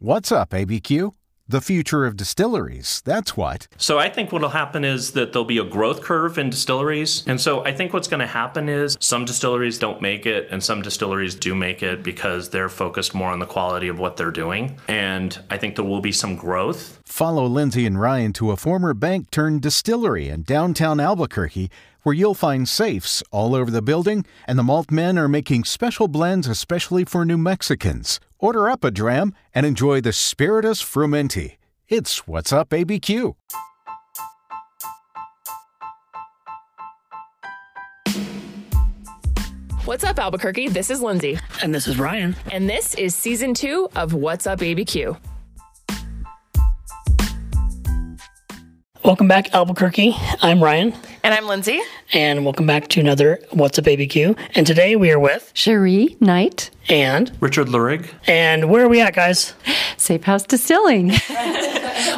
What's up, ABQ? The future of distilleries, that's what. So I think what'll happen is that there'll be a growth curve in distilleries. And so I think what's gonna happen is some distilleries don't make it and some distilleries do make it because they're focused more on the quality of what they're doing. And I think there will be some growth. Follow Lindsay and Ryan to a former bank turned distillery in downtown Albuquerque, where you'll find safes all over the building, and the malt men are making special blends especially for New Mexicans. Order up a dram and enjoy the Spiritus Frumenti. It's What's Up ABQ. What's up, Albuquerque? This is Lindsay. And this is Ryan. And this is Season 2 of What's Up ABQ. Welcome back, Albuquerque. I'm Ryan. And I'm Lindsay. And welcome back to another What's Up ABQ. And today we are with Cherie Knight. And Richard Lurig. And where are we at, guys? Safe House Distilling.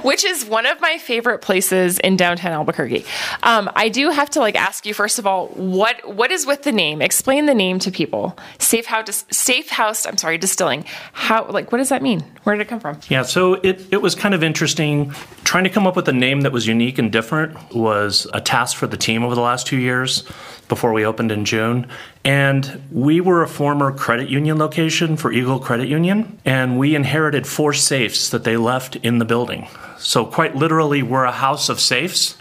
Which is one of my favorite places in downtown Albuquerque. I do have to ask you, first of all, what is with the name? Explain the name to people. Safe House Distilling. How, what does that mean? Where did it come from? Yeah, so it was kind of interesting. Trying to come up with a name that was unique and different was a task for the team over the last 2 years before we opened in June. And we were a former credit union location for Eagle Credit Union, and we inherited 4 safes that they left in the building. So quite literally, we're a house of safes,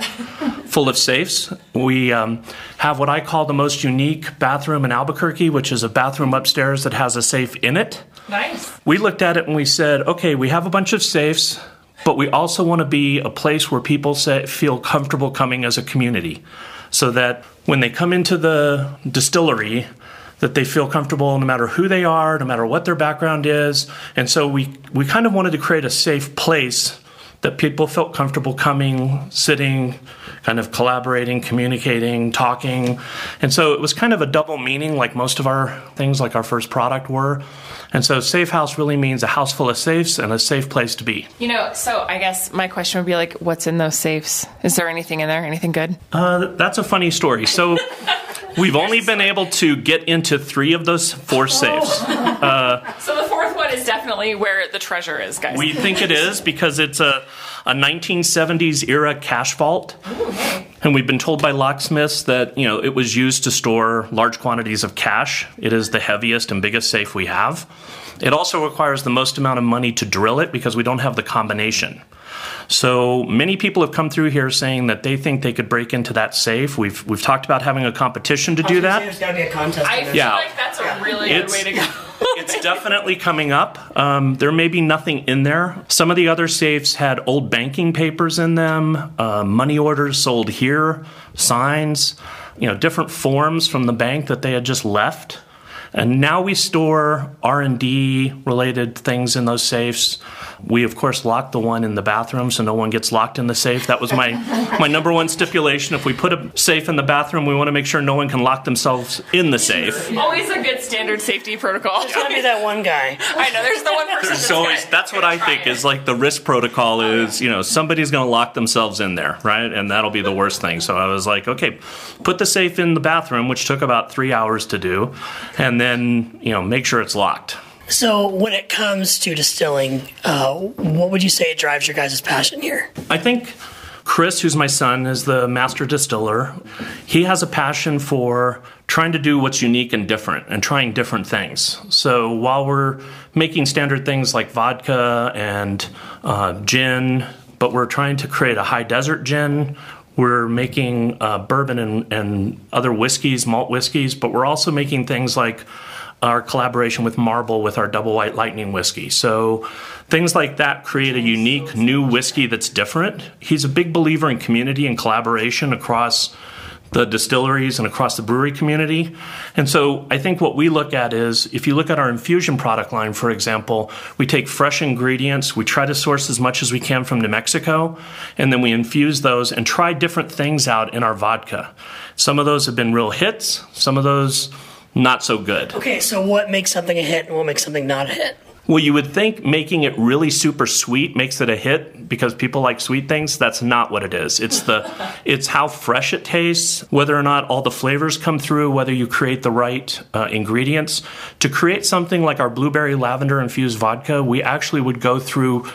full of safes. We have what I call the most unique bathroom in Albuquerque, which is a bathroom upstairs that has a safe in it. Nice. We looked at it and we said, okay, we have a bunch of safes, but we also want to be a place where people feel comfortable coming as a community, so that when they come into the distillery, that they feel comfortable no matter who they are, no matter what their background is. And so we kind of wanted to create a safe place that people felt comfortable coming, sitting, kind of collaborating, communicating, talking. And so it was kind of a double meaning, like most of our things, like our first product were. And so Safe House really means a house full of safes and a safe place to be. You know, so I guess my question would be what's in those safes? Is there anything in there? Anything good? That's a funny story. So we've only been able to get into 3 of those 4 safes. So the 4th one is definitely where the treasure is, guys. We think it is because it's a 1970s era cash vault. And we've been told by locksmiths that, it was used to store large quantities of cash. It is the heaviest and biggest safe we have. It also requires the most amount of money to drill it because we don't have the combination. So many people have come through here saying that they think they could break into that safe. We've talked about having a competition to do that. There's got to be a contest. I feel like that's a really good way to go. It's definitely coming up. There may be nothing in there. Some of the other safes had old banking papers in them, money orders sold here, signs, different forms from the bank that they had just left. And now we store R&D related things in those safes. We, of course, locked the one in the bathroom so no one gets locked in the safe. That was my number one stipulation. If we put a safe in the bathroom, we want to make sure no one can lock themselves in the safe. Always a good standard safety protocol. There's got to be that one guy. I know, there's the one person that's always, that's what I think is the risk protocol is, somebody's going to lock themselves in there, right? And that'll be the worst thing. So I was like, okay, put the safe in the bathroom, which took about 3 hours to do, and then, make sure it's locked. So when it comes to distilling, what would you say drives your guys' passion here? I think Chris, who's my son, is the master distiller. He has a passion for trying to do what's unique and different and trying different things. So while we're making standard things like vodka and gin, but we're trying to create a high desert gin. We're making bourbon and other whiskeys, malt whiskeys, but we're also making things like our collaboration with Marble with our Double White Lightning Whiskey. So things like that create a unique new whiskey that's different. He's a big believer in community and collaboration across the distilleries and across the brewery community. And so I think what we look at is, if you look at our infusion product line, for example, we take fresh ingredients, we try to source as much as we can from New Mexico, and then we infuse those and try different things out in our vodka. Some of those have been real hits, some of those not so good. Okay, so what makes something a hit and what makes something not a hit? Well, you would think making it really super sweet makes it a hit. because people like sweet things. That's not what it is. It's how fresh it tastes, whether or not all the flavors come through, whether you create the right ingredients. To create something like our blueberry lavender infused vodka, we actually would go through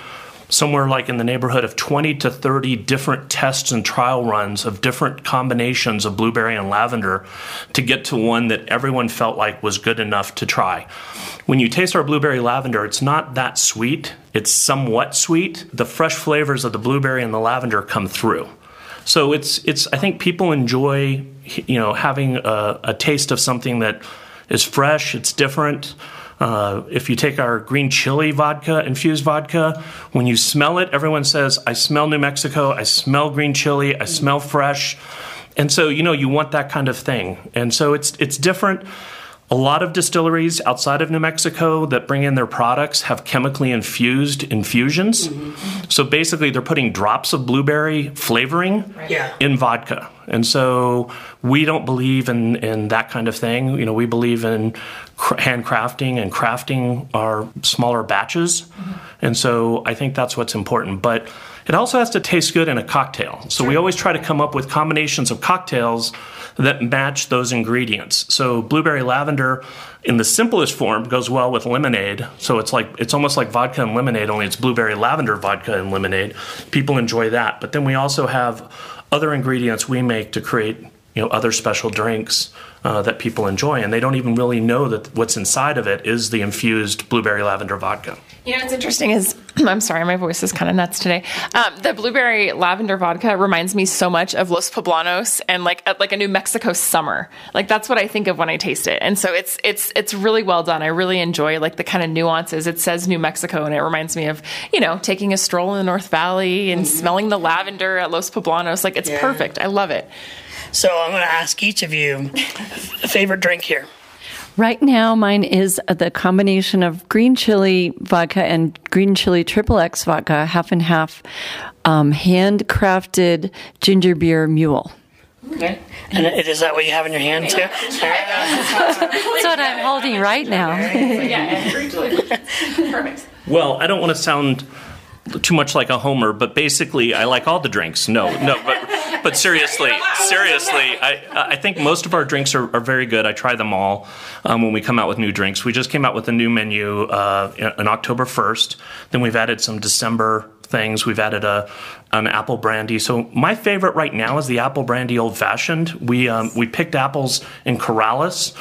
somewhere like in the neighborhood of 20 to 30 different tests and trial runs of different combinations of blueberry and lavender to get to one that everyone felt like was good enough to try. When you taste our blueberry lavender, it's not that sweet. It's somewhat sweet. The fresh flavors of the blueberry and the lavender come through. So it's I think people enjoy, you know, having a taste of something that is fresh, it's different. If you take our green chili vodka, infused vodka, when you smell it, everyone says, I smell New Mexico, I smell green chili, I smell fresh. And so, you know, you want that kind of thing. And so it's different. A lot of distilleries outside of New Mexico that bring in their products have chemically infused infusions. Mm-hmm. So basically they're putting drops of blueberry flavoring in vodka. And so we don't believe in that kind of thing. You know, we believe in handcrafting and crafting our smaller batches. Mm-hmm. And so I think that's what's important. But it also has to taste good in a cocktail. So we always try to come up with combinations of cocktails that match those ingredients. So blueberry lavender in the simplest form goes well with lemonade. So it's almost like vodka and lemonade, only it's blueberry lavender vodka and lemonade. People enjoy that. But then we also have other ingredients we make to create, you know, other special drinks that people enjoy, and they don't even really know that what's inside of it is the infused blueberry lavender vodka. You know, what's interesting is, I'm sorry, my voice is kind of nuts today. The blueberry lavender vodka reminds me so much of Los Poblanos and like a New Mexico summer. Like that's what I think of when I taste it. And so it's really well done. I really enjoy like the kind of nuances. It says New Mexico, and it reminds me of, you know, taking a stroll in the North Valley and smelling the lavender at Los Poblanos. Like it's perfect. I love it. So I'm going to ask each of you a favorite drink here. Right now, mine is the combination of green chili vodka and green chili triple X vodka, half and half, handcrafted ginger beer mule. Okay. And is that what you have in your hand, too? That's what I'm holding right now. Perfect. Well, I don't want to sound too much like a Homer, but basically, I like all the drinks. No, but seriously, I think most of our drinks are very good. I try them all when we come out with new drinks. We just came out with a new menu on October 1st. Then we've added some December things. We've added an apple brandy. So my favorite right now is the apple brandy old-fashioned. We picked apples in Corrales,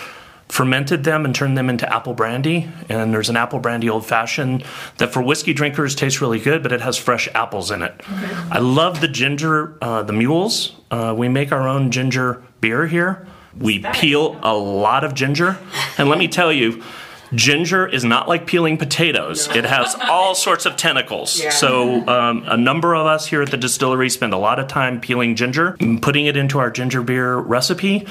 fermented them and turned them into apple brandy. And there's an apple brandy old-fashioned that for whiskey drinkers tastes really good, but it has fresh apples in it. I love the ginger, the mules. We make our own ginger beer here. We peel a lot of ginger. And let me tell you, ginger is not like peeling potatoes. It has all sorts of tentacles. Yeah. So a number of us here at the distillery spend a lot of time peeling ginger and putting it into our ginger beer recipe.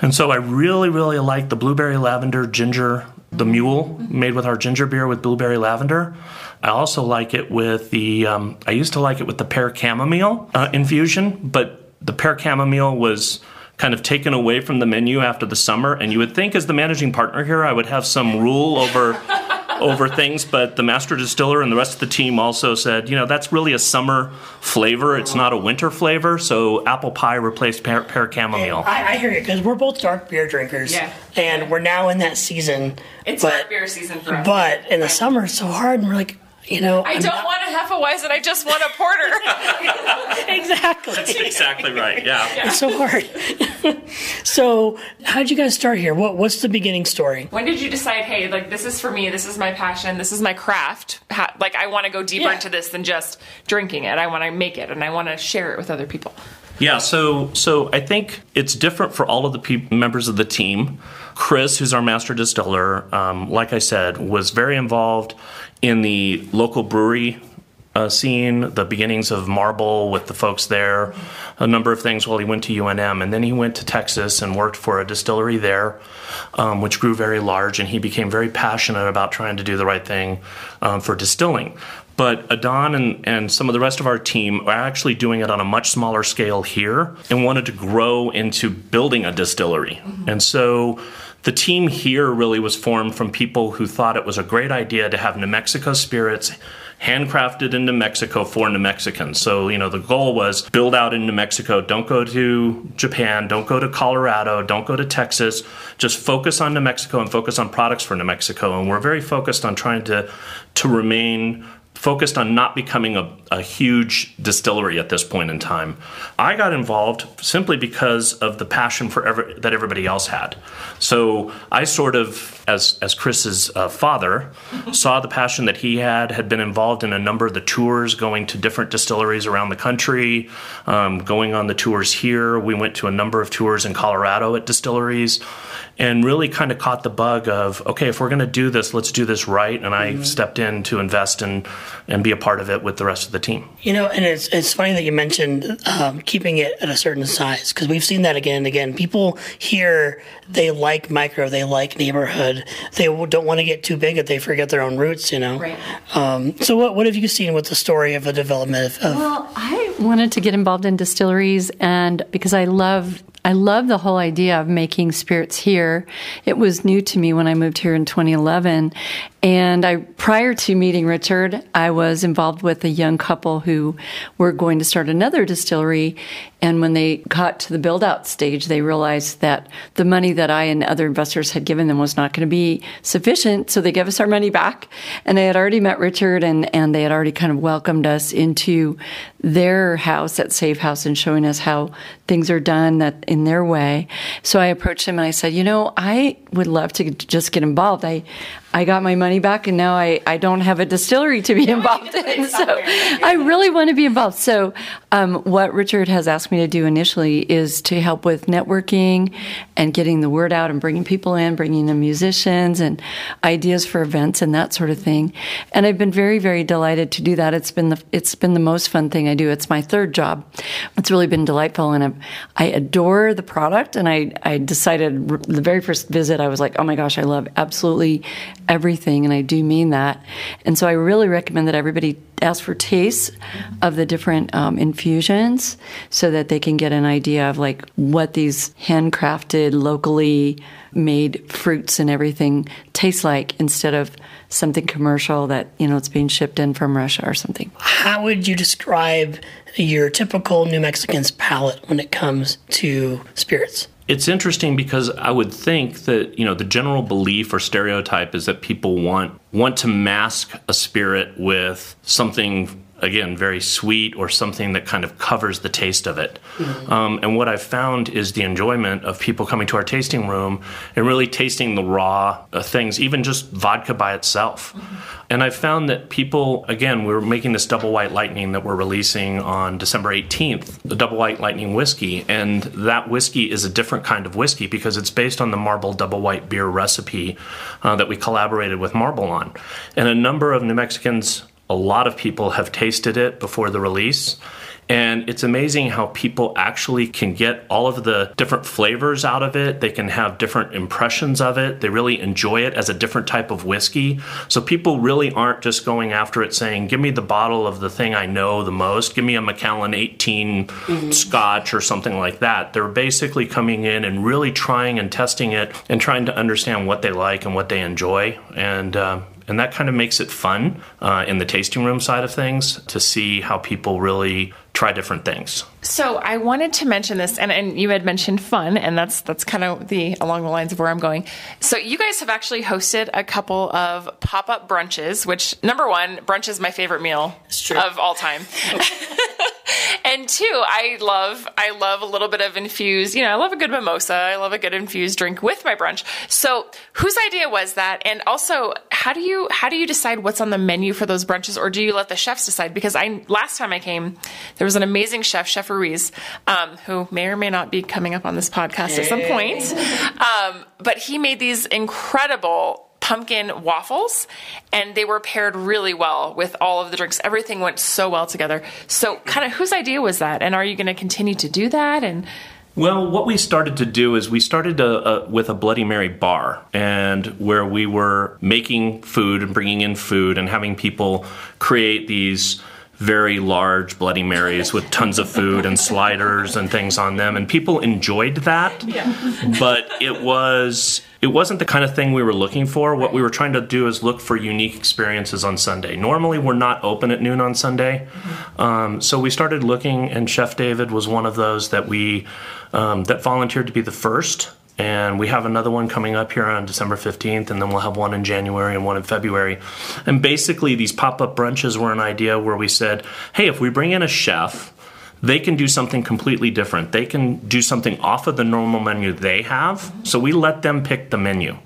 And so I really, really like the blueberry lavender ginger, the mule, made with our ginger beer with blueberry lavender. I also like it with I used to like it with the pear chamomile infusion, but the pear chamomile was kind of taken away from the menu after the summer. And you would think as the managing partner here, I would have some rule over things, but the master distiller and the rest of the team also said, you know, that's really a summer flavor. It's not a winter flavor. So apple pie replaced pear chamomile. I hear you, because we're both dark beer drinkers, and we're now in that season. It's dark beer season for us. But in the summer, it's so hard, and we're like, you know, I don't want a Hefeweizen, I just want a porter. Exactly. That's exactly right, yeah. It's so hard. So how did you guys start here? What's the beginning story? When did you decide, hey, like, this is for me, this is my passion, this is my craft. Like, I want to go deeper into this than just drinking it. I want to make it, and I want to share it with other people. Yeah, so I think it's different for all of the members of the team. Chris, who's our master distiller, like I said, was very involved in the local brewery scene, the beginnings of Marble with the folks there, a number of things while he went to UNM. And then he went to Texas and worked for a distillery there, which grew very large, and he became very passionate about trying to do the right thing for distilling. But Adon and some of the rest of our team are actually doing it on a much smaller scale here and wanted to grow into building a distillery. Mm-hmm. And so The team here really was formed from people who thought it was a great idea to have New Mexico spirits handcrafted in New Mexico for New Mexicans. So, you know, the goal was build out in New Mexico. Don't go to Japan. Don't go to Colorado. Don't go to Texas. Just focus on New Mexico and focus on products for New Mexico. And we're very focused on trying to remain focused on not becoming a huge distillery at this point in time. I got involved simply because of the passion for that everybody else had. So I sort of, as Chris's father, saw the passion that he had been involved in a number of the tours, going to different distilleries around the country, going on the tours here. We went to a number of tours in Colorado at distilleries and really kind of caught the bug of, okay, if we're going to do this, let's do this right. And I stepped in to invest in and be a part of it with the rest of the team. You know, and it's funny that you mentioned keeping it at a certain size, because we've seen that again and again. People here, they like micro, they like neighborhood. They don't want to get too big that they forget their own roots, you know. Right. So what have you seen with the story of the development of... Well, I wanted to get involved in distilleries, and because I love the whole idea of making spirits here. It was new to me when I moved here in 2011. And prior to meeting Richard, I was involved with a young couple who were going to start another distillery. And when they got to the build-out stage, they realized that the money that I and other investors had given them was not going to be sufficient. So they gave us our money back. And I had already met Richard, and they had already kind of welcomed us into their house at Safe House and showing us how things are done that in their way. So I approached him and I said, you know, I would love to just get involved. I got my money back, and now I don't have a distillery to be involved in. So I really want to be involved. So what Richard has asked me to do initially is to help with networking and getting the word out and bringing people in, bringing in musicians and ideas for events and that sort of thing. And I've been very, very delighted to do that. It's been the most fun thing I do. It's my third job. It's really been delightful, and I adore the product. And I decided the very first visit, I was like, oh my gosh, I love absolutely everything, and I do mean that. And so I really recommend that everybody ask for tastes of the different infusions so that they can get an idea of like what these handcrafted, locally made fruits and everything taste like, instead of something commercial that, you know, it's being shipped in from Russia or something. How would you describe your typical New Mexican's palate when it comes to spirits? It's interesting, because I would think that, you know, the general belief or stereotype is that people want to mask a spirit with something, again, very sweet or something that kind of covers the taste of it. Mm-hmm. And what I've found is the enjoyment of people coming to our tasting room and really tasting the raw things, even just vodka by itself. Mm-hmm. And I've found that people, again, we're making this Double White Lightning that we're releasing on December 18th, the Double White Lightning Whiskey. And that whiskey is a different kind of whiskey because it's based on the Marble Double White beer recipe that we collaborated with Marble on. And a number of New Mexicans... a lot of people have tasted it before the release, and it's amazing how people actually can get all of the different flavors out of it. They can have different impressions of it. They really enjoy it as a different type of whiskey. So people really aren't just going after it saying, give me the bottle of the thing I know the most. Give me a Macallan 18 Scotch or something like that. They're basically coming in and really trying and testing it and trying to understand what they like and what they enjoy. And that kind of makes it fun in the tasting room side of things to see how people really try different things. So I wanted to mention this, and you had mentioned fun, and that's kind of along the lines of where I'm going. So you guys have actually hosted a couple of pop-up brunches, which, number one, brunch is my favorite meal of all time. And two, I love a little bit of infused, you know, I love a good mimosa. I love a good infused drink with my brunch. So whose idea was that? And also, how do you decide what's on the menu for those brunches, or do you let the chefs decide? Because last time I came, there was an amazing chef Ruiz, who may or may not be coming up on this podcast at some point. But he made these incredible pumpkin waffles, and they were paired really well with all of the drinks. Everything went so well together. So kind of whose idea was that? And are you going to continue to do that? And well, what we started to do is we started with a Bloody Mary bar, and where we were making food and bringing in food and having people create these very large Bloody Marys with tons of food and sliders and things on them, and people enjoyed that. Yeah. But it wasn't the kind of thing we were looking for. What we were trying to do is look for unique experiences on Sunday. Normally, we're not open at noon on Sunday. So we started looking, and Chef David was one of those that we that volunteered to be the first. And we have another one coming up here on December 15th, and then we'll have one in January and one in February. And basically, these pop-up brunches were an idea where we said, hey, if we bring in a chef, they can do something completely different. They can do something off of the normal menu they have, so we let them pick the menu.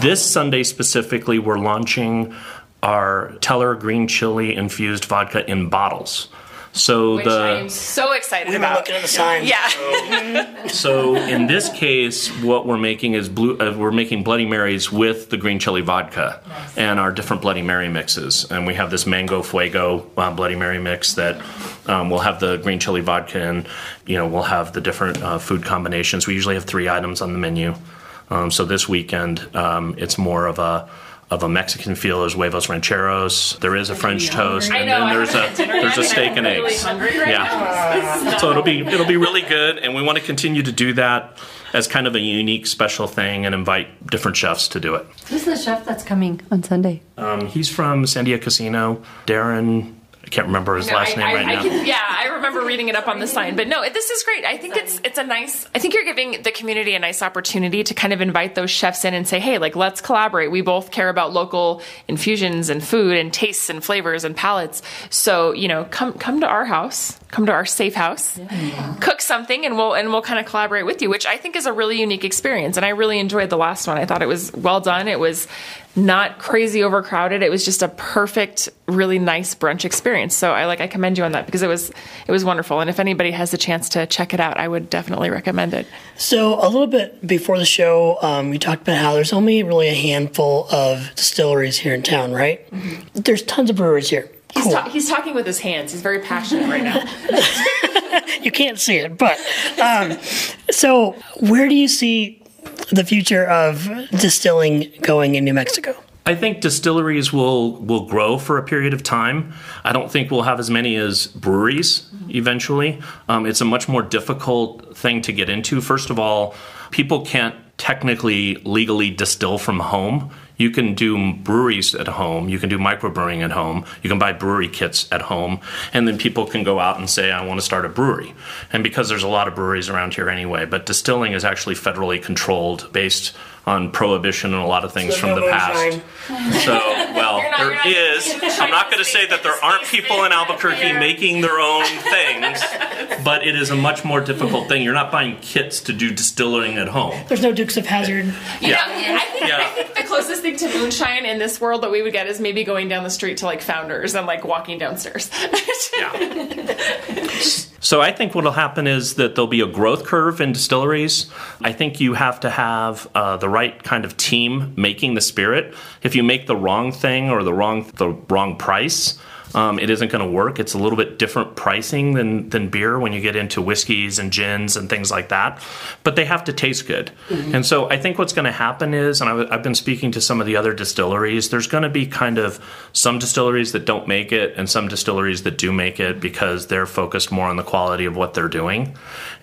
This Sunday specifically, we're launching our Teller green chili infused vodka in bottles. So I'm so excited about. We've been looking at the signs. Yeah. So in this case, what we're making is we're making Bloody Marys with the green chili vodka, nice, and our different Bloody Mary mixes. And we have this Mango Fuego Bloody Mary mix that we'll have the green chili vodka in. You know, we'll have the different food combinations. We usually have 3 items on the menu. So this weekend, it's more of a Mexican feel. There's huevos rancheros. There is a French toast, and then there's a steak and eggs. Yeah, so it'll be really good, and we want to continue to do that as kind of a unique, special thing, and invite different chefs to do it. Who's the chef that's coming on Sunday? He's from Sandia Casino, Darren. I can't remember his last name right now. I remember reading it up on the sign. But no, this is great. I think it's a nice... I think you're giving the community a nice opportunity to kind of invite those chefs in and say, hey, like, let's collaborate. We both care about local infusions and food and tastes and flavors and palates. So, you know, come to our house. Come to our safe house. Yeah. Cook something, and we'll kind of collaborate with you, which I think is a really unique experience. And I really enjoyed the last one. I thought it was well done. It was... not crazy overcrowded. It was just a perfect, really nice brunch experience. So I commend you on that, because it was wonderful. And if anybody has the chance to check it out, I would definitely recommend it. So a little bit before the show, we talked about how there's only really a handful of distilleries here in town, right? Mm-hmm. There's tons of breweries here. Cool. He's talking with his hands. He's very passionate right now. You can't see it, but so where do you see the future of distilling going in New Mexico? I think distilleries will grow for a period of time. I don't think we'll have as many as breweries eventually. It's a much more difficult thing to get into. First of all, people can't technically legally distill from home. You can do breweries at home. You can do microbrewing at home. You can buy brewery kits at home. And then people can go out and say, I want to start a brewery. And because there's a lot of breweries around here anyway, but distilling is actually federally controlled based on prohibition and a lot of things from the past. So, well, I'm not going to say that there aren't people in Albuquerque making their own things, but it is a much more difficult thing. You're not buying kits to do distilling at home. There's no Dukes of Hazzard. I think the closest thing to moonshine in this world that we would get is maybe going down the street to like Founders and like walking downstairs. Yeah. So I think what will happen is that there'll be a growth curve in distilleries. I think you have to have the right kind of team making the spirit. If you make the wrong thing or the wrong price, it isn't going to work. It's a little bit different pricing than beer when you get into whiskeys and gins and things like that. But they have to taste good. Mm-hmm. And so I think what's going to happen is, and I've been speaking to some of the other distilleries, there's going to be kind of some distilleries that don't make it and some distilleries that do make it because they're focused more on the quality of what they're doing.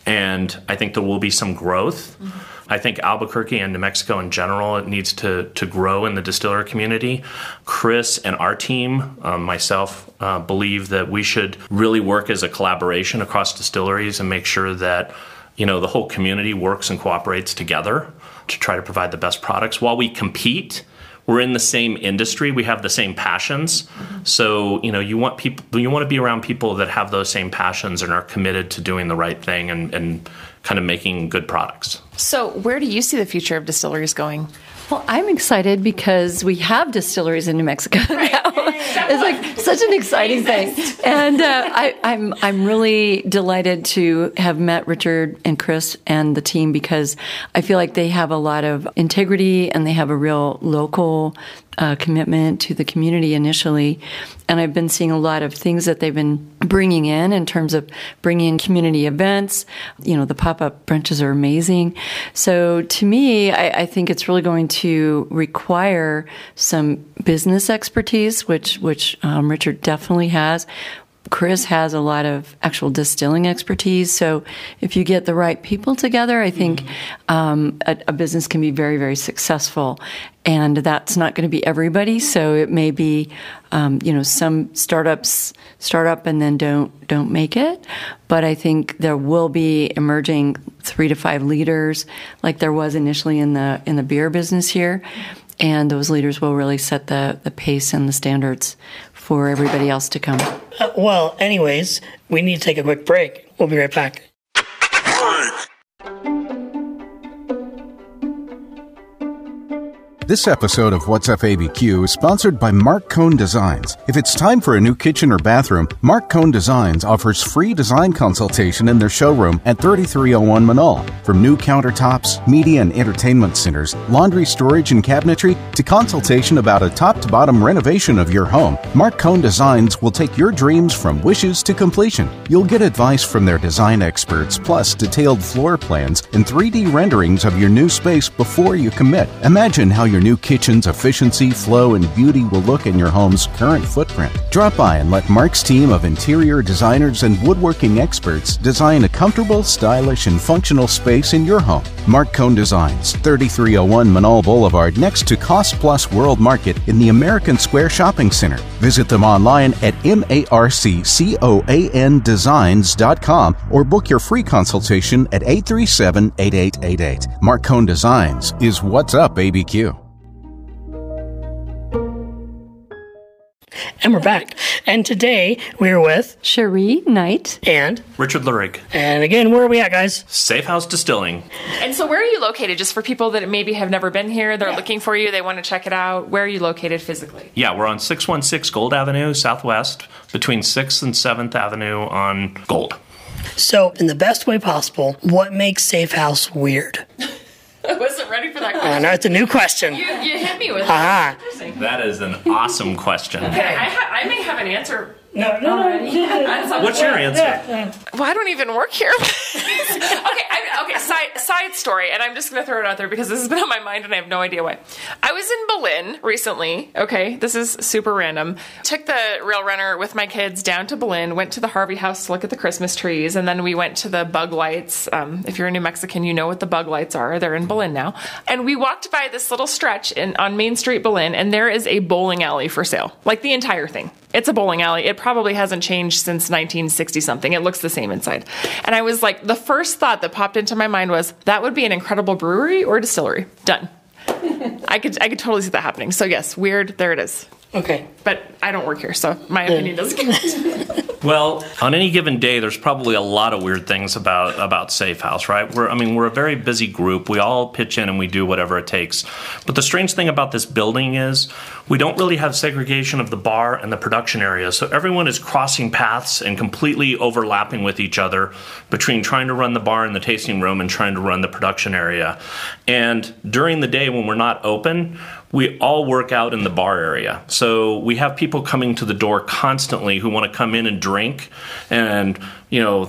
And I think there will be some growth. Mm-hmm. I think Albuquerque and New Mexico in general, it needs to grow in the distiller community. Chris and our team, myself, believe that we should really work as a collaboration across distilleries and make sure that, you know, the whole community works and cooperates together to try to provide the best products. While we compete, we're in the same industry. We have the same passions. So, you know, you want to be around people that have those same passions and are committed to doing the right thing and kind of making good products. So where do you see the future of distilleries going? Well, I'm excited because we have distilleries in New Mexico now. It's like such an exciting thing. And I'm really delighted to have met Richard and Chris and the team because I feel like they have a lot of integrity and they have a real local commitment to the community initially, and I've been seeing a lot of things that they've been bringing in terms of bringing in community events. You know, the pop-up brunches are amazing. So to me, I think it's really going to require some business expertise, which Richard definitely has. Chris has a lot of actual distilling expertise, so if you get the right people together, I think a business can be very, very successful. And that's not going to be everybody, so it may be, some startups start up and then don't make it. But I think there will be emerging 3 to 5 leaders, like there was initially in the beer business here, and those leaders will really set the pace and the standards for everybody else to come. Well, anyways, we need to take a quick break. We'll be right back. This episode of What's Up ABQ is sponsored by Mark Cohn Designs. If it's time for a new kitchen or bathroom, Mark Cohn Designs offers free design consultation in their showroom at 3301 Manal. From new countertops, media and entertainment centers, laundry storage and cabinetry, to consultation about a top-to-bottom renovation of your home, Mark Cohn Designs will take your dreams from wishes to completion. You'll get advice from their design experts, plus detailed floor plans and 3D renderings of your new space before you commit. Imagine how your new kitchen's efficiency, flow, and beauty will look in your home's current footprint. Drop by and let Mark's team of interior designers and woodworking experts design a comfortable, stylish, and functional space in your home. Mark Cohn Designs, 3301 Manal Boulevard, next to Cost Plus World Market in the American Square Shopping Center. Visit them online at marccoandesigns.com or book your free consultation at 837-8888. Mark Cohn Designs is What's Up ABQ. And we're back. And today we're with Cherie Knight and Richard Lurig. And again, where are we at, guys? Safe House Distilling. And so where are you located? Just for people that maybe have never been here, they're looking for you, they want to check it out. Where are you located physically? Yeah, we're on 616 Gold Avenue Southwest, between 6th and 7th Avenue on Gold. So in the best way possible, what makes Safe House weird? I wasn't ready for that question. It's a new question. You hit me with that. That is an awesome question. Okay, I may have an answer. No. What's your answer? Well, I don't even work here. Okay. Side story, and I'm just going to throw it out there because this has been on my mind and I have no idea why. I was in Berlin recently. Okay, this is super random. Took the rail runner with my kids down to Berlin, went to the Harvey House to look at the Christmas trees, and then we went to the Bug Lights. If you're a New Mexican, you know what the Bug Lights are. They're in Berlin now. And we walked by this little stretch on Main Street, Berlin, and there is a bowling alley for sale. Like the entire thing. It's a bowling alley. It probably hasn't changed since 1960-something. It looks the same inside. And I was like, the first thought that popped into my mind was, that would be an incredible brewery or distillery. Done. I could totally see that happening. So yes, weird. There it is. Okay. But I don't work here, so my opinion doesn't count. Well, on any given day, there's probably a lot of weird things about Safe House, right? We're a very busy group. We all pitch in and we do whatever it takes. But the strange thing about this building is we don't really have segregation of the bar and the production area. So everyone is crossing paths and completely overlapping with each other between trying to run the bar and the tasting room and trying to run the production area. And during the day when we're not open, we all work out in the bar area. So we have people coming to the door constantly who want to come in and drink and,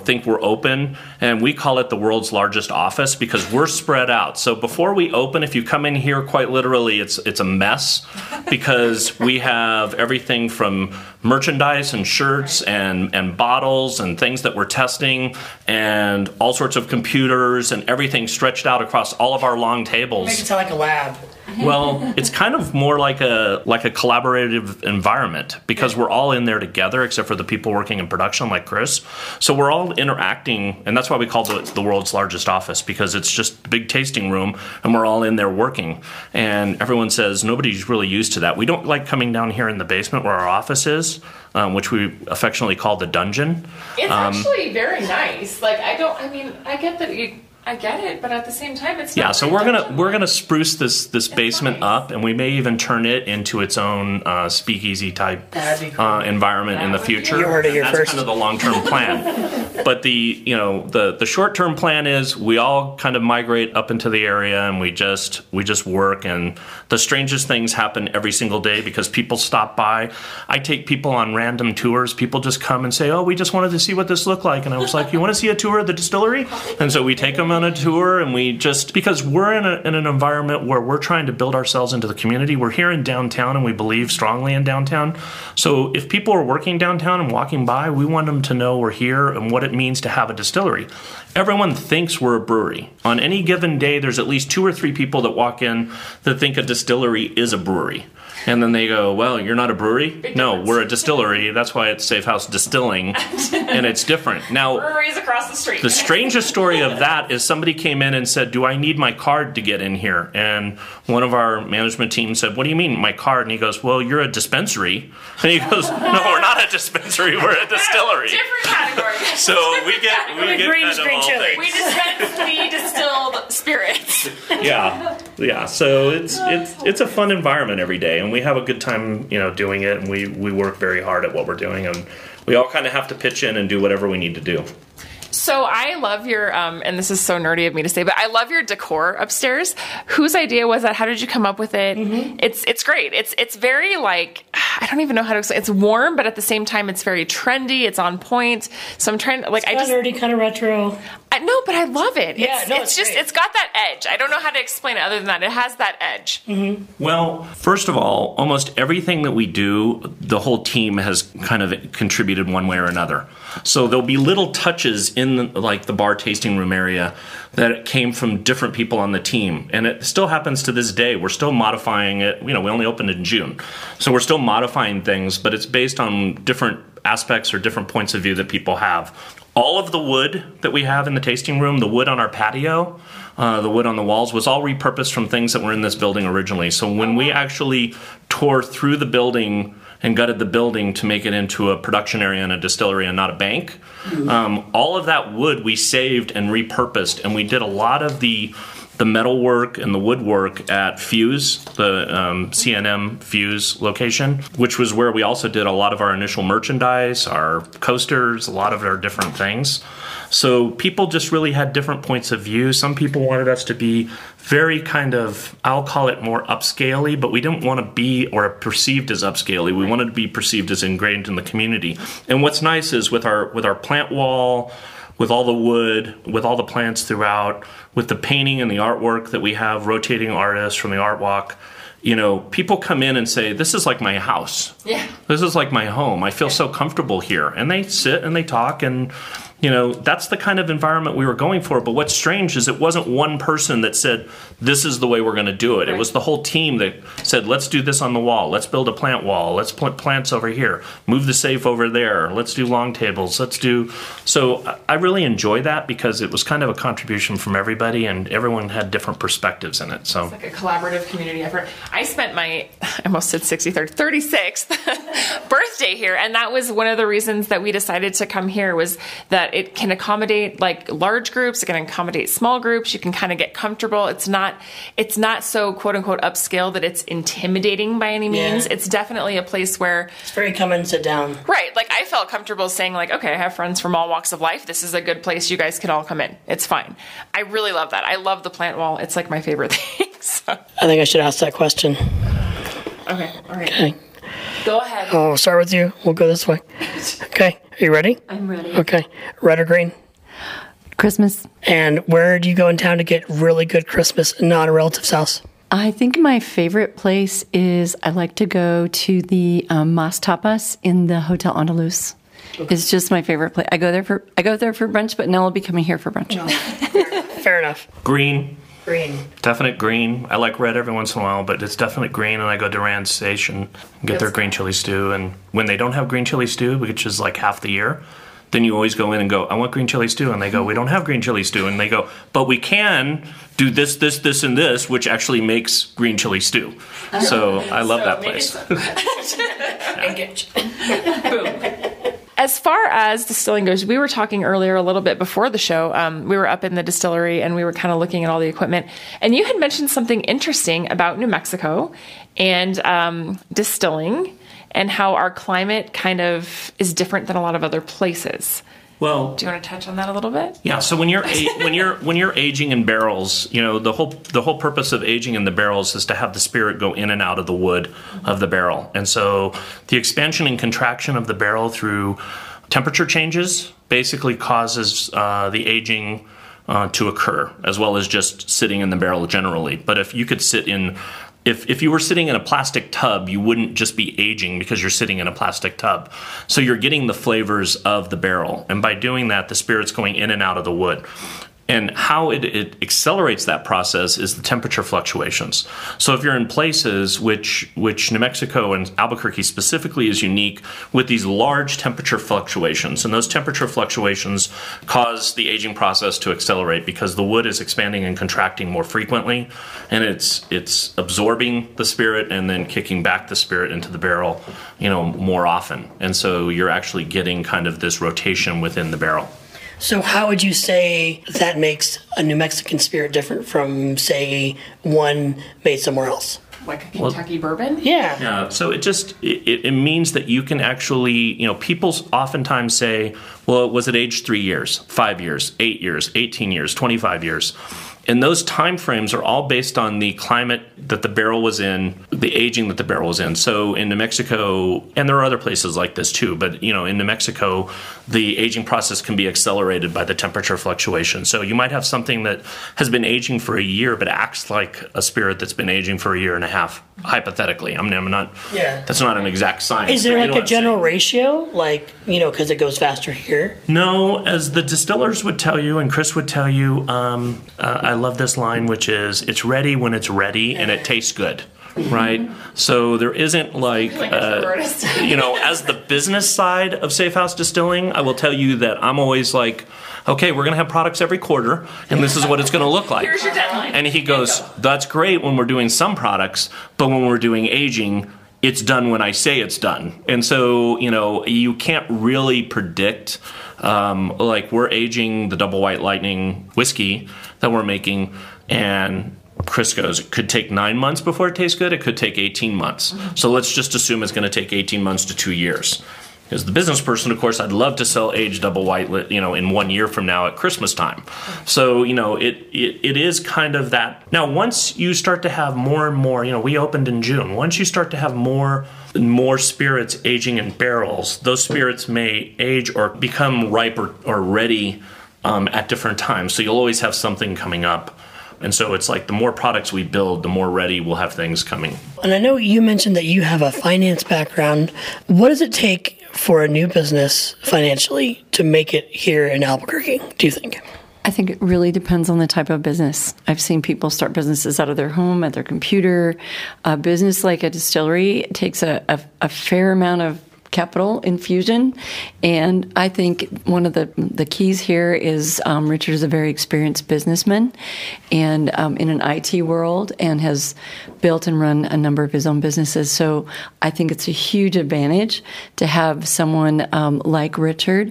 think we're open. And we call it the world's largest office because we're spread out. So before we open, if you come in here, quite literally, it's a mess because we have everything from merchandise and shirts and bottles and things that we're testing and all sorts of computers and everything stretched out across all of our long tables. Make it sound like a lab. Well, it's kind of more like a collaborative environment because we're all in there together except for the people working in production like Chris. So we're all interacting, and that's why we call it the world's largest office because it's just a big tasting room and we're all in there working. And everyone says nobody's really used to that. We don't like coming down here in the basement where our office is, which we affectionately call the dungeon. It's actually very nice. I get that you I get it, but at the same time, it's not. Yeah, so we're gonna spruce this basement up, and we may even turn it into its own speakeasy type environment in the future. You heard it here first. That's kind of the long term plan. But the short term plan is we all kind of migrate up into the area, and we just work, and the strangest things happen every single day because people stop by. I take people on random tours. People just come and say, "Oh, we just wanted to see what this looked like," and I was like, "You want to see a tour of the distillery?" And so we take them on a tour, and we just, because we're in an environment where we're trying to build ourselves into the community. We're here in downtown, and we believe strongly in downtown. So if people are working downtown and walking by, we want them to know we're here and what it means to have a distillery. Everyone thinks we're a brewery. On any given day, there's at least 2 or 3 people that walk in that think a distillery is a brewery. And then they go, "Well, you're not a brewery?" No, we're a distillery. That's why it's Safe House Distilling, and it's different. Now, breweries across the street. The strangest story of that is somebody came in and said, "Do I need my card to get in here?" And one of our management team said, "What do you mean, my card?" And he goes, "Well, you're a dispensary." And he goes, "No, we're not a dispensary. We're a distillery." Different category. So we get that of all things. We dispense the distilled spirits. Yeah. So it's a fun environment every day. And we have a good time, doing it, and we work very hard at what we're doing, and we all kind of have to pitch in and do whatever we need to do. So I love your, and this is so nerdy of me to say, but I love your decor upstairs. Whose idea was that? How did you come up with it? Mm-hmm. It's great. It's very like, I don't even know how to explain. It's warm, but at the same time, it's very trendy. It's on point. So I'm trying to, like, it's nerdy, kind of retro. No, but I love it. Yeah, it's just great. It's got that edge. I don't know how to explain it other than that. It has that edge. Mm-hmm. Well, first of all, almost everything that we do, the whole team has kind of contributed one way or another. So there'll be little touches in the bar tasting room area that came from different people on the team. And it still happens to this day. We're still modifying it. We only opened in June. So we're still modifying things, but it's based on different aspects or different points of view that people have. All of the wood that we have in the tasting room, the wood on our patio, the wood on the walls, was all repurposed from things that were in this building originally. So when we actually tore through the building and gutted the building to make it into a production area and a distillery and not a bank, all of that wood we saved and repurposed. And we did a lot of the metal work and the woodwork at Fuse, the CNM Fuse location, which was where we also did a lot of our initial merchandise, our coasters, a lot of our different things. So people just really had different points of view. Some people wanted us to be very kind of, I'll call it more upscaley, but we didn't want to be or perceived as upscaley. We wanted to be perceived as ingrained in the community. And what's nice is with our plant wall, with all the wood, with all the plants throughout, with the painting and the artwork that we have, rotating artists from the art walk, people come in and say, "This is like my house. Yeah. This is like my home. I feel so comfortable here." And they sit and they talk, and that's the kind of environment we were going for. But what's strange is it wasn't one person that said, "This is the way we're going to do it." Right. It was the whole team that said, "Let's do this on the wall. Let's build a plant wall. Let's plant plants over here. Move the safe over there. Let's do long tables. Let's do." So I really enjoy that because it was kind of a contribution from everybody, and everyone had different perspectives in it. So it's like a collaborative community effort. I spent my, I almost said 36th birthday here, and that was one of the reasons that we decided to come here, was that it can accommodate like large groups. It can accommodate small groups. You can kind of get comfortable. It's not so quote unquote upscale that it's intimidating by any means. Yeah. It's definitely a place where it's very come and sit down. Right. Like I felt comfortable saying like, okay, I have friends from all walks of life. This is a good place. You guys can all come in. It's fine. I really love that. I love the plant wall. It's like my favorite thing. So. I think I should ask that question. Okay. All right. Okay. Go ahead. I'll start with you. We'll go this way. Okay. Are you ready? I'm ready. Okay. Red or green? Christmas. And where do you go in town to get really good Christmas, not a relative's house? I think my favorite place is I like to go to the Mas Tapas in the Hotel Andaluz. Okay. It's just my favorite place. I go there for brunch, but now I'll be coming here for brunch. No. Fair enough. Green. Green. Definite green. I like red every once in a while, but it's definite green, and I go to Durand's Station and get their green chili stew. And when they don't have green chili stew, which is like half the year, then you always go in and go, "I want green chili stew." And they go, "We don't have green chili stew." And they go, "But we can do this, this, this, and this," which actually makes green chili stew. So I love that place. Boom. As far as distilling goes, we were talking earlier a little bit before the show. We were up in the distillery and we were kind of looking at all the equipment. And you had mentioned something interesting about New Mexico and distilling and how our climate kind of is different than a lot of other places. Well, do you want to touch on that a little bit? Yeah. So when you're when you're aging in barrels, you know, the whole purpose of aging in the barrels is to have the spirit go in and out of the wood of the barrel, and so the expansion and contraction of the barrel through temperature changes basically causes the aging to occur, as well as just sitting in the barrel generally. But if you could sit in If you were sitting in a plastic tub, you wouldn't just be aging because you're sitting in a plastic tub. So you're getting the flavors of the barrel. And by doing that, the spirit's going in and out of the wood. And how it accelerates that process is the temperature fluctuations. So if you're in places, which New Mexico and Albuquerque specifically is unique, with these large temperature fluctuations, and those temperature fluctuations cause the aging process to accelerate because the wood is expanding and contracting more frequently, and it's absorbing the spirit and then kicking back the spirit into the barrel, you know, more often. And so you're actually getting kind of this rotation within the barrel. So how would you say that makes a New Mexican spirit different from, say, one made somewhere else? Like a Kentucky bourbon? Yeah. Yeah. So it means that you can actually, you know, people oftentimes say, well, was it aged 3 years, 5 years, 8 years, 18 years, 25 years? And those time frames are all based on the climate that the barrel was in, the aging that the barrel was in. So in New Mexico, and there are other places like this too, but you know, in New Mexico, the aging process can be accelerated by the temperature fluctuation. So you might have something that has been aging for a year, but acts like a spirit that's been aging for a year and a half, hypothetically. I mean, I'm not, yeah, that's not an exact science. Is there like a general ratio? Like, you know, because it goes faster here? No, as the distillers would tell you, and Chris would tell you, I love this line, which is, it's ready when it's ready and it tastes good, right? So there isn't like you know, as the business side of Safe House Distilling, I will tell you that I'm always like, okay, we're going to have products every quarter, and this is what it's going to look like. Here's your deadline. And he goes, that's great when we're doing some products, but when we're doing aging, it's done when I say it's done. And so, you know, you can't really predict, like we're aging the Double White Lightning whiskey that we're making, and Chris goes, it could take 9 months before it tastes good, it could take 18 months. Mm-hmm. So let's just assume it's going to take 18 months to 2 years. As the business person, of course, I'd love to sell aged Double White, you know, in 1 year from now at Christmas time. So, you know, it is kind of that. Now, once you start to have more and more, you know, we opened in June. Once you start to have more and more spirits aging in barrels, those spirits may age or become ripe or ready at different times. So you'll always have something coming up. And so it's like the more products we build, the more ready we'll have things coming. And I know you mentioned that you have a finance background. What does it take for a new business financially to make it here in Albuquerque, do you think? I think it really depends on the type of business. I've seen people start businesses out of their home, at their computer. A business like a distillery takes a fair amount of capital infusion, and I think one of the keys here is Richard is a very experienced businessman and in an IT world, and has built and run a number of his own businesses. So I think it's a huge advantage to have someone like Richard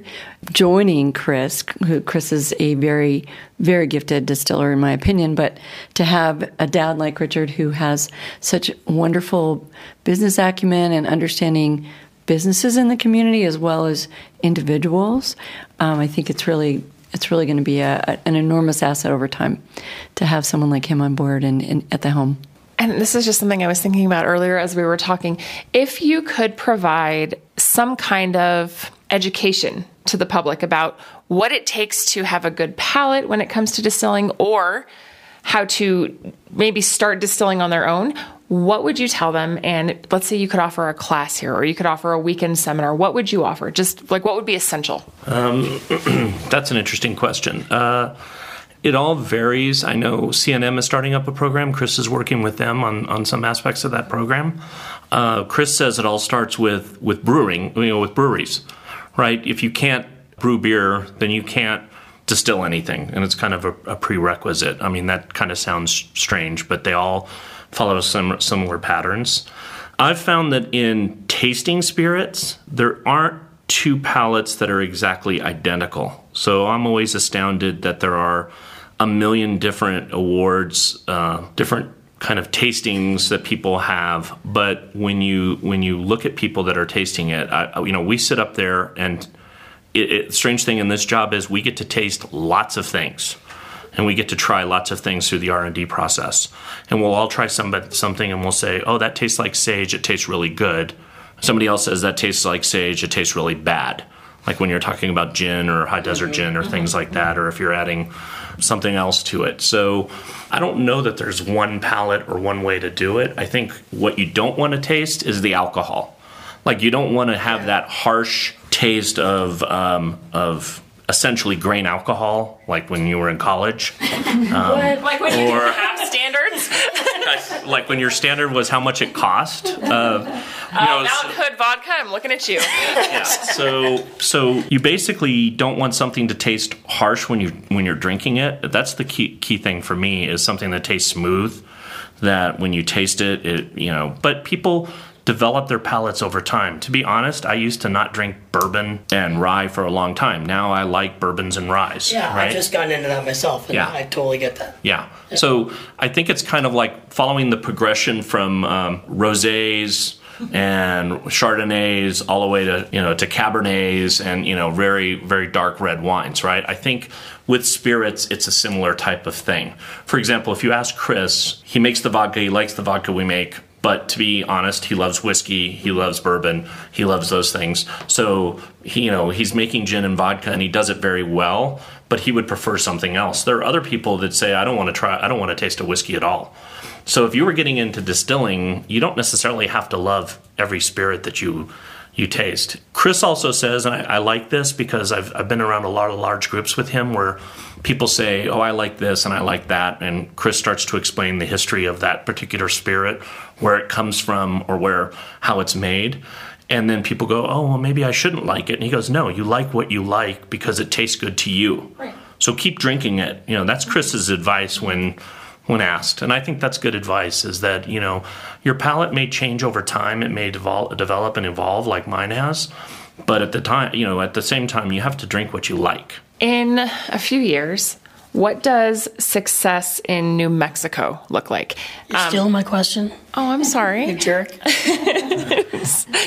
joining Chris, who Chris is a very, very gifted distiller in my opinion, but to have a dad like Richard who has such wonderful business acumen and understanding businesses in the community as well as individuals, I think it's really going to be an enormous asset over time to have someone like him on board and at the helm. And this is just something I was thinking about earlier as we were talking. If you could provide some kind of education to the public about what it takes to have a good palate when it comes to distilling, or how to maybe start distilling on their own, what would you tell them? And let's say you could offer a class here, or you could offer a weekend seminar. What would you offer? Just like, what would be essential? That's an interesting question. It all varies. I know CNM is starting up a program. Chris is working with them on some aspects of that program. Chris says it all starts with brewing, you know, with breweries, right? If you can't brew beer, then you can't distill anything. And it's kind of a prerequisite. I mean, that kind of sounds strange, but they all follow some similar patterns. I've found that in tasting spirits, there aren't two pallets that are exactly identical. So I'm always astounded that there are a million different awards, different kind of tastings that people have. But when you look at people that are tasting it, we sit up there, and strange thing in this job is we get to taste lots of things. And we get to try lots of things through the R&D process. And we'll all try something and we'll say, oh, that tastes like sage, it tastes really good. Somebody else says that tastes like sage, it tastes really bad. Like when you're talking about gin or high desert gin or things like that, or if you're adding something else to it. So I don't know that there's one palate or one way to do it. I think what you don't want to taste is the alcohol. Like you don't want to have that harsh taste of essentially grain alcohol, like when you were in college. Like when you didn't have standards? Like when your standard was how much it cost. Mountain Hood vodka, I'm looking at you. Yeah, so you basically don't want something to taste harsh when you're drinking it. That's the key thing for me, is something that tastes smooth, that when you taste it, but people develop their palates over time. To be honest, I used to not drink bourbon and rye for a long time. Now I like bourbons and ryes. Yeah, right? I've just gotten into that myself, and I totally get that. Yeah. So I think it's kind of like following the progression from rosés and chardonnays all the way to cabernets and very, very dark red wines, right? I think with spirits it's a similar type of thing. For example, if you ask Chris, he makes the vodka, he likes the vodka we make. But to be honest, he loves whiskey, he loves bourbon, he loves those things. So he's making gin and vodka, and he does it very well, but he would prefer something else. There are other people that say, I don't want to taste a whiskey at all. So if you were getting into distilling, you don't necessarily have to love every spirit that you taste. Chris also says, and I like this because I've been around a lot of large groups with him where people say, oh, I like this and I like that. And Chris starts to explain the history of that particular spirit, where it comes from or how it's made. And then people go, oh, well, maybe I shouldn't like it. And he goes, no, you like what you like because it tastes good to you. Right. So keep drinking it. That's Chris's advice when asked. And I think that's good advice, is that, your palate may change over time. It may develop and evolve like mine has. But at the same time, you have to drink what you like. In a few years, what does success in New Mexico look like? You're still my question? Oh, I'm sorry. You jerk.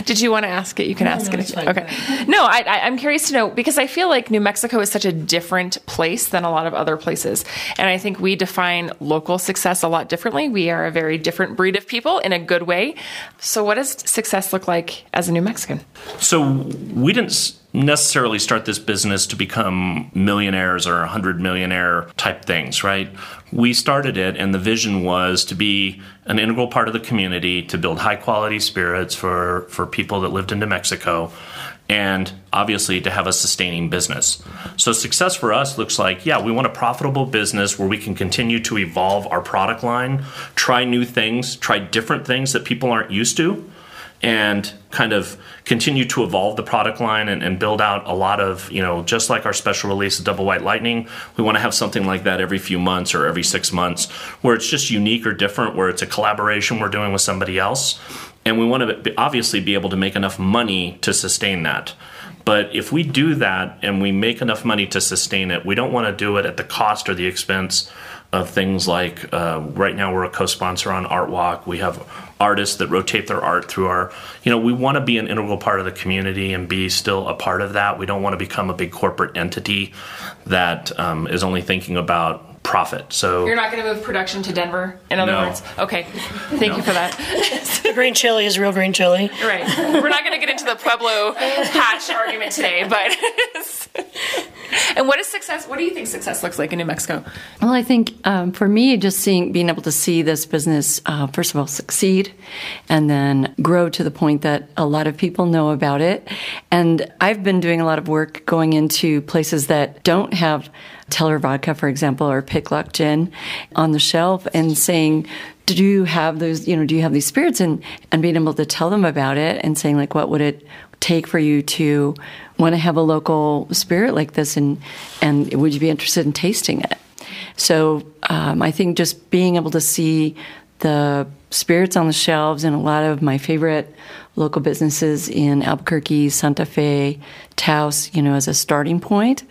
Did you want to ask it? You can ask it. Okay. No, I'm curious to know, because I feel like New Mexico is such a different place than a lot of other places. And I think we define local success a lot differently. We are a very different breed of people in a good way. So what does success look like as a New Mexican? So we didn't necessarily start this business to become millionaires or 100 millionaire type things, right? We started it, and the vision was to be an integral part of the community, to build high quality spirits for people that lived in New Mexico, and obviously to have a sustaining business. So success for us looks like, we want a profitable business where we can continue to evolve our product line, try new things, try different things that people aren't used to, and kind of continue to evolve the product line and build out a lot of, just like our special release of Double White Lightning, we want to have something like that every few months or every 6 months, where it's just unique or different, where it's a collaboration we're doing with somebody else. And we want to obviously be able to make enough money to sustain that. But if we do that and we make enough money to sustain it, we don't want to do it at the cost or the expense of things like, right now we're a co-sponsor on Art Walk. We have artists that rotate their art through our, we want to be an integral part of the community and be still a part of that. We don't want to become a big corporate entity that is only thinking about profit. So you're not going to move production to Denver, in other words? Okay. Thank you for that. The green chili is real green chili. Right. We're not going to get into the Pueblo patch argument today, but... And what is success? What do you think success looks like in New Mexico? Well, I think for me, just being able to see this business, first of all, succeed, and then grow to the point that a lot of people know about it. And I've been doing a lot of work going into places that don't have Teller vodka, for example, or Picklock gin on the shelf, and saying, do you have those, do you have these spirits? And being able to tell them about it and saying, like, what would it take for you to want to have a local spirit like this, and would you be interested in tasting it? So I think just being able to see the spirits on the shelves in a lot of my favorite local businesses in Albuquerque, Santa Fe, Taos, you know, as a starting point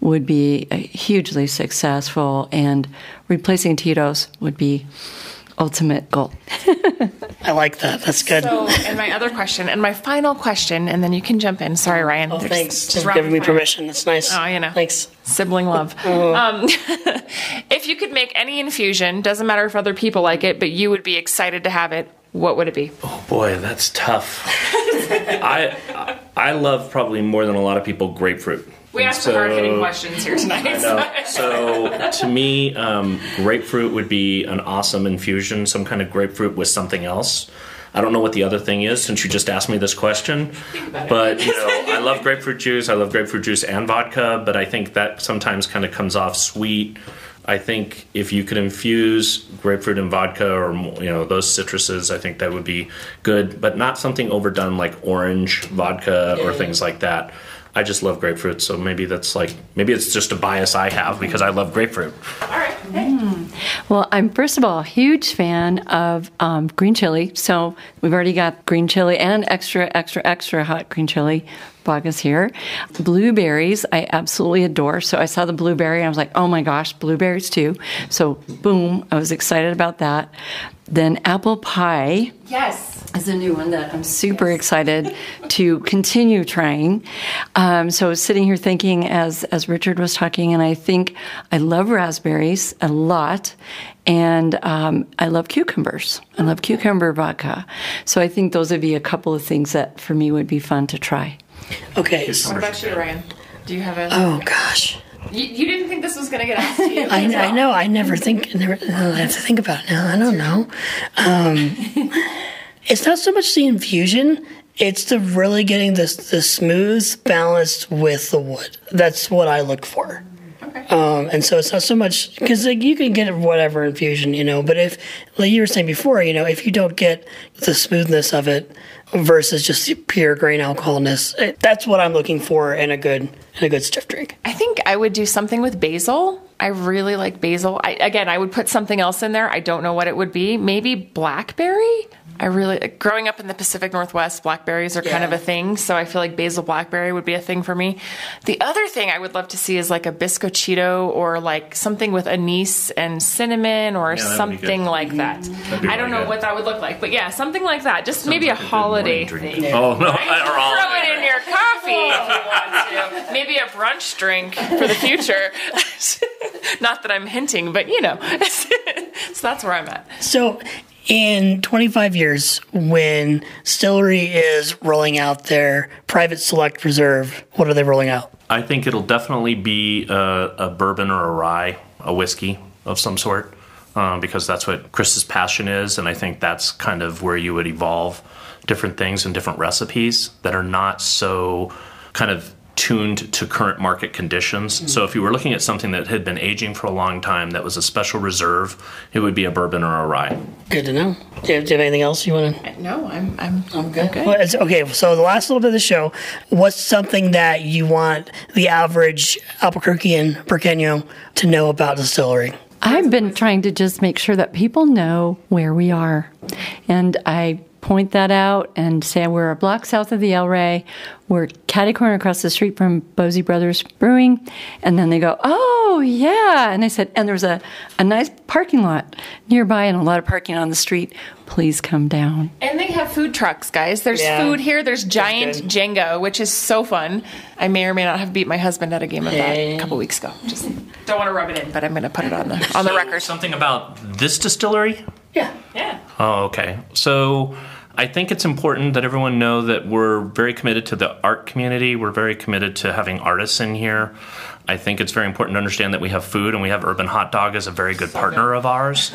would be hugely successful, and replacing Tito's would be ultimate goal. I like that. That's good. So, and my other question, and my final question, and then you can jump in. Sorry, Ryan. Oh, thanks. Just giving me permission. That's nice. Oh, you know. Thanks. Sibling love. If you could make any infusion, doesn't matter if other people like it, but you would be excited to have it, what would it be? Oh, boy, that's tough. I love probably more than a lot of people grapefruit. We asked some hard-hitting questions here tonight. I know. So to me, grapefruit would be an awesome infusion, some kind of grapefruit with something else. I don't know what the other thing is since you just asked me this question. But, you know, I love grapefruit juice. I love grapefruit juice and vodka, but I think that sometimes kind of comes off sweet. I think if you could infuse grapefruit and vodka or, you know, those citruses, I think that would be good, but not something overdone like orange vodka or things like that. I just love grapefruit, so maybe that's like, maybe it's just a bias I have because I love grapefruit. All right. Well, I'm, first of all, a huge fan of green chili. So we've already got green chili and extra, extra, extra hot green chili vodkas here. Blueberries, I absolutely adore. So I saw the blueberry, and I was like, oh my gosh, blueberries too. So boom, I was excited about that. Then apple pie. Yes. Is a new one that I'm super excited to continue trying. So I was sitting here thinking as Richard was talking, and I think I love raspberries a lot, and I love cucumbers. I love cucumber vodka. So I think those would be a couple of things that for me would be fun to try. Okay. What about you, Ryan? Do you have a... Oh, gosh. You didn't think this was going to get asked to you. I know. I have to think about it now. I don't know. It's not so much the infusion. It's the really getting the smooth balance with the wood. That's what I look for. Okay. And so it's not so much because like, you can get whatever infusion, you know, but if, like you were saying before, you know, if you don't get the smoothness of it versus just the pure grain alcoholness, that's what I'm looking for in a good stiff drink. I think I would do something with basil. I really like basil. I would put something else in there. I don't know what it would be. Maybe blackberry. I really, growing up in the Pacific Northwest, blackberries are kind of a thing, so I feel like basil blackberry would be a thing for me. The other thing I would love to see is like a Biscochito or like something with anise and cinnamon or something like that. I don't know what that would look like, but yeah, something like that. Just maybe a holiday thing. Oh, no. Throw it in your coffee if you want to. Maybe a brunch drink for the future. Not that I'm hinting, but you know. So that's where I'm at. So... In 25 years, when Stillery is rolling out their private select reserve, what are they rolling out? I think it'll definitely be a bourbon or a rye, a whiskey of some sort, because that's what Chris's passion is, and I think that's kind of where you would evolve different things and different recipes that are not so kind of tuned to current market conditions. Mm-hmm. So if you were looking at something that had been aging for a long time that was a special reserve, it would be a bourbon or a rye. Good to know. Do you have anything else you want to? No, I'm good. Okay. Well, okay, so the last little bit of the show, what's something that you want the average Albuquerquean Burqueño to know about Distillery? I've been trying to just make sure that people know where we are. And I point that out and say we're a block south of the El Rey. We're catty corner across the street from Bozy Brothers Brewing. And then they go, oh, yeah. And I said, and there's a nice parking lot nearby and a lot of parking on the street. Please come down. And they have food trucks, guys. There's food here. There's giant Jenga, which is so fun. I may or may not have beat my husband at a game of that a couple weeks ago. Just don't want to rub it in, but I'm going to put it on the record. Something about this distillery? Yeah. Oh, okay. So... I think it's important that everyone know that we're very committed to the art community. We're very committed to having artists in here. I think it's very important to understand that we have food, and we have Urban Hot Dog as a very good partner of ours,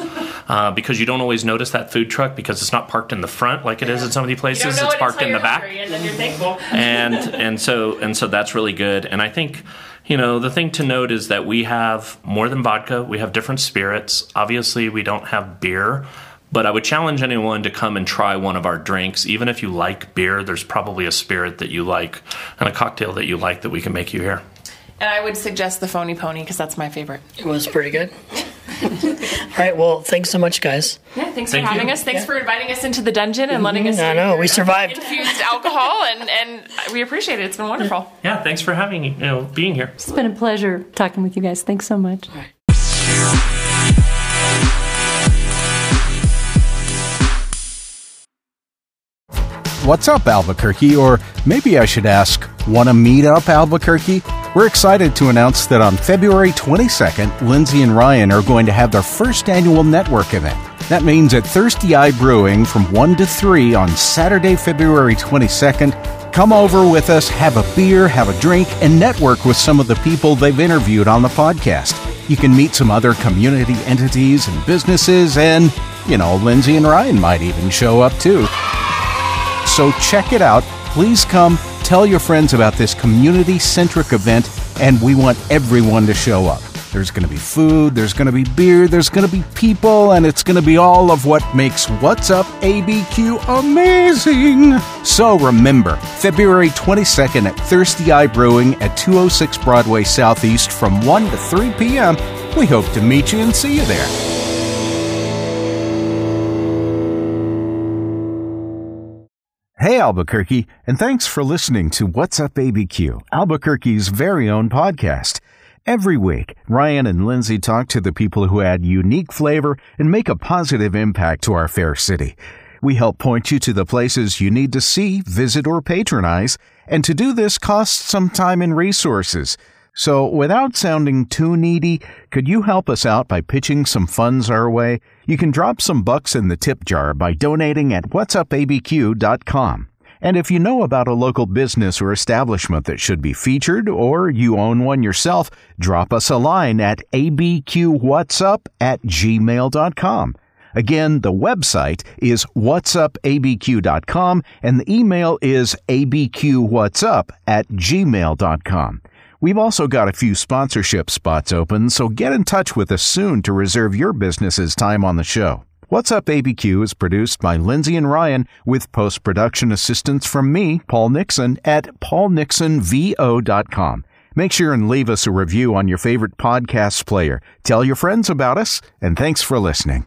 because you don't always notice that food truck because it's not parked in the front like it is in so many places. It's parked in the back, and then you're thankful. and so that's really good. And I think, you know, the thing to note is that we have more than vodka. We have different spirits. Obviously, we don't have beer. But I would challenge anyone to come and try one of our drinks. Even if you like beer, there's probably a spirit that you like and a cocktail that you like that we can make you here. And I would suggest the Phony Pony because that's my favorite. It was pretty good. All right, well, thanks so much, guys. Yeah. Darren, thanks for having us. Thanks for inviting us into the dungeon and letting us. I know we survived. Infused alcohol, and we appreciate it. It's been wonderful. Yeah, thanks for having being here. It's been a pleasure talking with you guys. Thanks so much. All right. What's up, Albuquerque? Or maybe I should ask, want to meet up, Albuquerque? We're excited to announce that on February 22nd, Lindsay and Ryan are going to have their first annual network event. That means at Thirsty Eye Brewing from 1 to 3 on Saturday, February 22nd. Come over with us, have a beer, have a drink, and network with some of the people they've interviewed on the podcast. You can meet some other community entities and businesses, and, you know, Lindsay and Ryan might even show up too. So check it out. Please come, tell your friends about this community-centric event, and we want everyone to show up. There's going to be food, there's going to be beer, there's going to be people, and it's going to be all of what makes What's Up ABQ amazing. So remember, February 22nd at Thirsty Eye Brewing at 206 Broadway Southeast from 1 to 3 p.m. We hope to meet you and see you there. Hey, Albuquerque, and thanks for listening to What's Up ABQ, Albuquerque's very own podcast. Every week, Ryan and Lindsay talk to the people who add unique flavor and make a positive impact to our fair city. We help point you to the places you need to see, visit, or patronize, and to do this costs some time and resources. So, without sounding too needy, could you help us out by pitching some funds our way? You can drop some bucks in the tip jar by donating at whatsupabq.com. And if you know about a local business or establishment that should be featured, or you own one yourself, drop us a line at abqwhatsup@gmail.com. Again, the website is whatsupabq.com, and the email is abqwhatsup@gmail.com. We've also got a few sponsorship spots open, so get in touch with us soon to reserve your business's time on the show. What's Up ABQ is produced by Lindsay and Ryan with post-production assistance from me, Paul Nixon, at paulnixonvo.com. Make sure and leave us a review on your favorite podcast player. Tell your friends about us, and thanks for listening.